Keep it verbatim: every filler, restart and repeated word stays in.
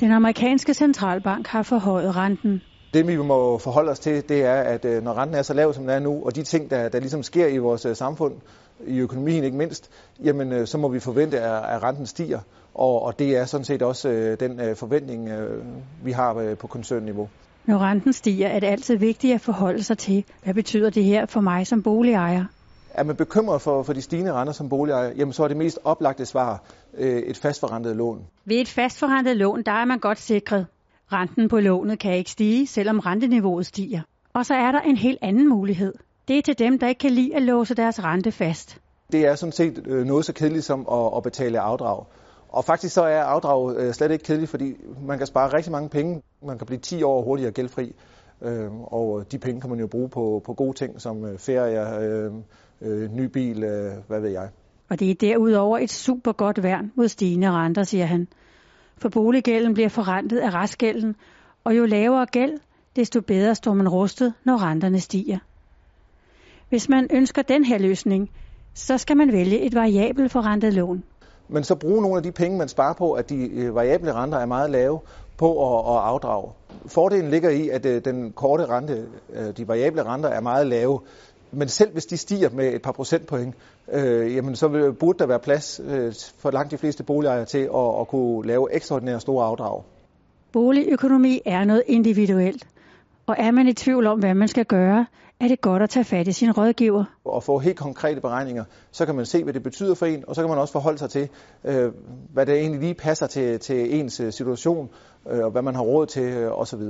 Den amerikanske centralbank har forhøjet renten. Det vi må forholde os til, det er, at når renten er så lav, som den er nu, og de ting, der, der ligesom sker i vores samfund, i økonomien ikke mindst, jamen så må vi forvente, at renten stiger. Og, og det er sådan set også den forventning, vi har på koncernniveau. Når renten stiger, er det altid vigtigt at forholde sig til, hvad betyder det her for mig som boligejer? Er man bekymret for, for de stigende renter som boligejer, jamen så er det mest oplagte svar et fastforrentet lån. Ved et fastforrentet lån, der er man godt sikret. Renten på lånet kan ikke stige, selvom renteniveauet stiger. Og så er der en helt anden mulighed. Det er til dem, der ikke kan lide at låse deres rente fast. Det er sådan set noget så kedeligt som at betale afdrag. Og faktisk så er afdrag slet ikke kedeligt, fordi man kan spare rigtig mange penge. Man kan blive ti år hurtigere gældfri, og de penge kan man jo bruge på, på gode ting som ferie, ny bil, hvad ved jeg. Og det er derudover et super godt værn mod stigende renter, siger han. For boliggælden bliver forrentet af restgælden, og jo lavere gæld, desto bedre står man rustet, når renterne stiger. Hvis man ønsker den her løsning, så skal man vælge et variabelt forrentet lån. Men så bruge nogle af de penge, man sparer på, at de variable renter er meget lave, på at, at afdrage. Fordelen ligger i, at den korte rente, de variable renter er meget lave, men selv hvis de stiger med et par procentpoint, øh, jamen så burde der være plads øh, for langt de fleste boligejere til at, at kunne lave ekstraordinære store afdrag. Boligøkonomi er noget individuelt, og er man i tvivl om, hvad man skal gøre, er det godt at tage fat i sin rådgiver. Og få helt konkrete beregninger, så kan man se, hvad det betyder for en, og så kan man også forholde sig til, øh, hvad der egentlig lige passer til, til ens situation, øh, og hvad man har råd til øh, osv.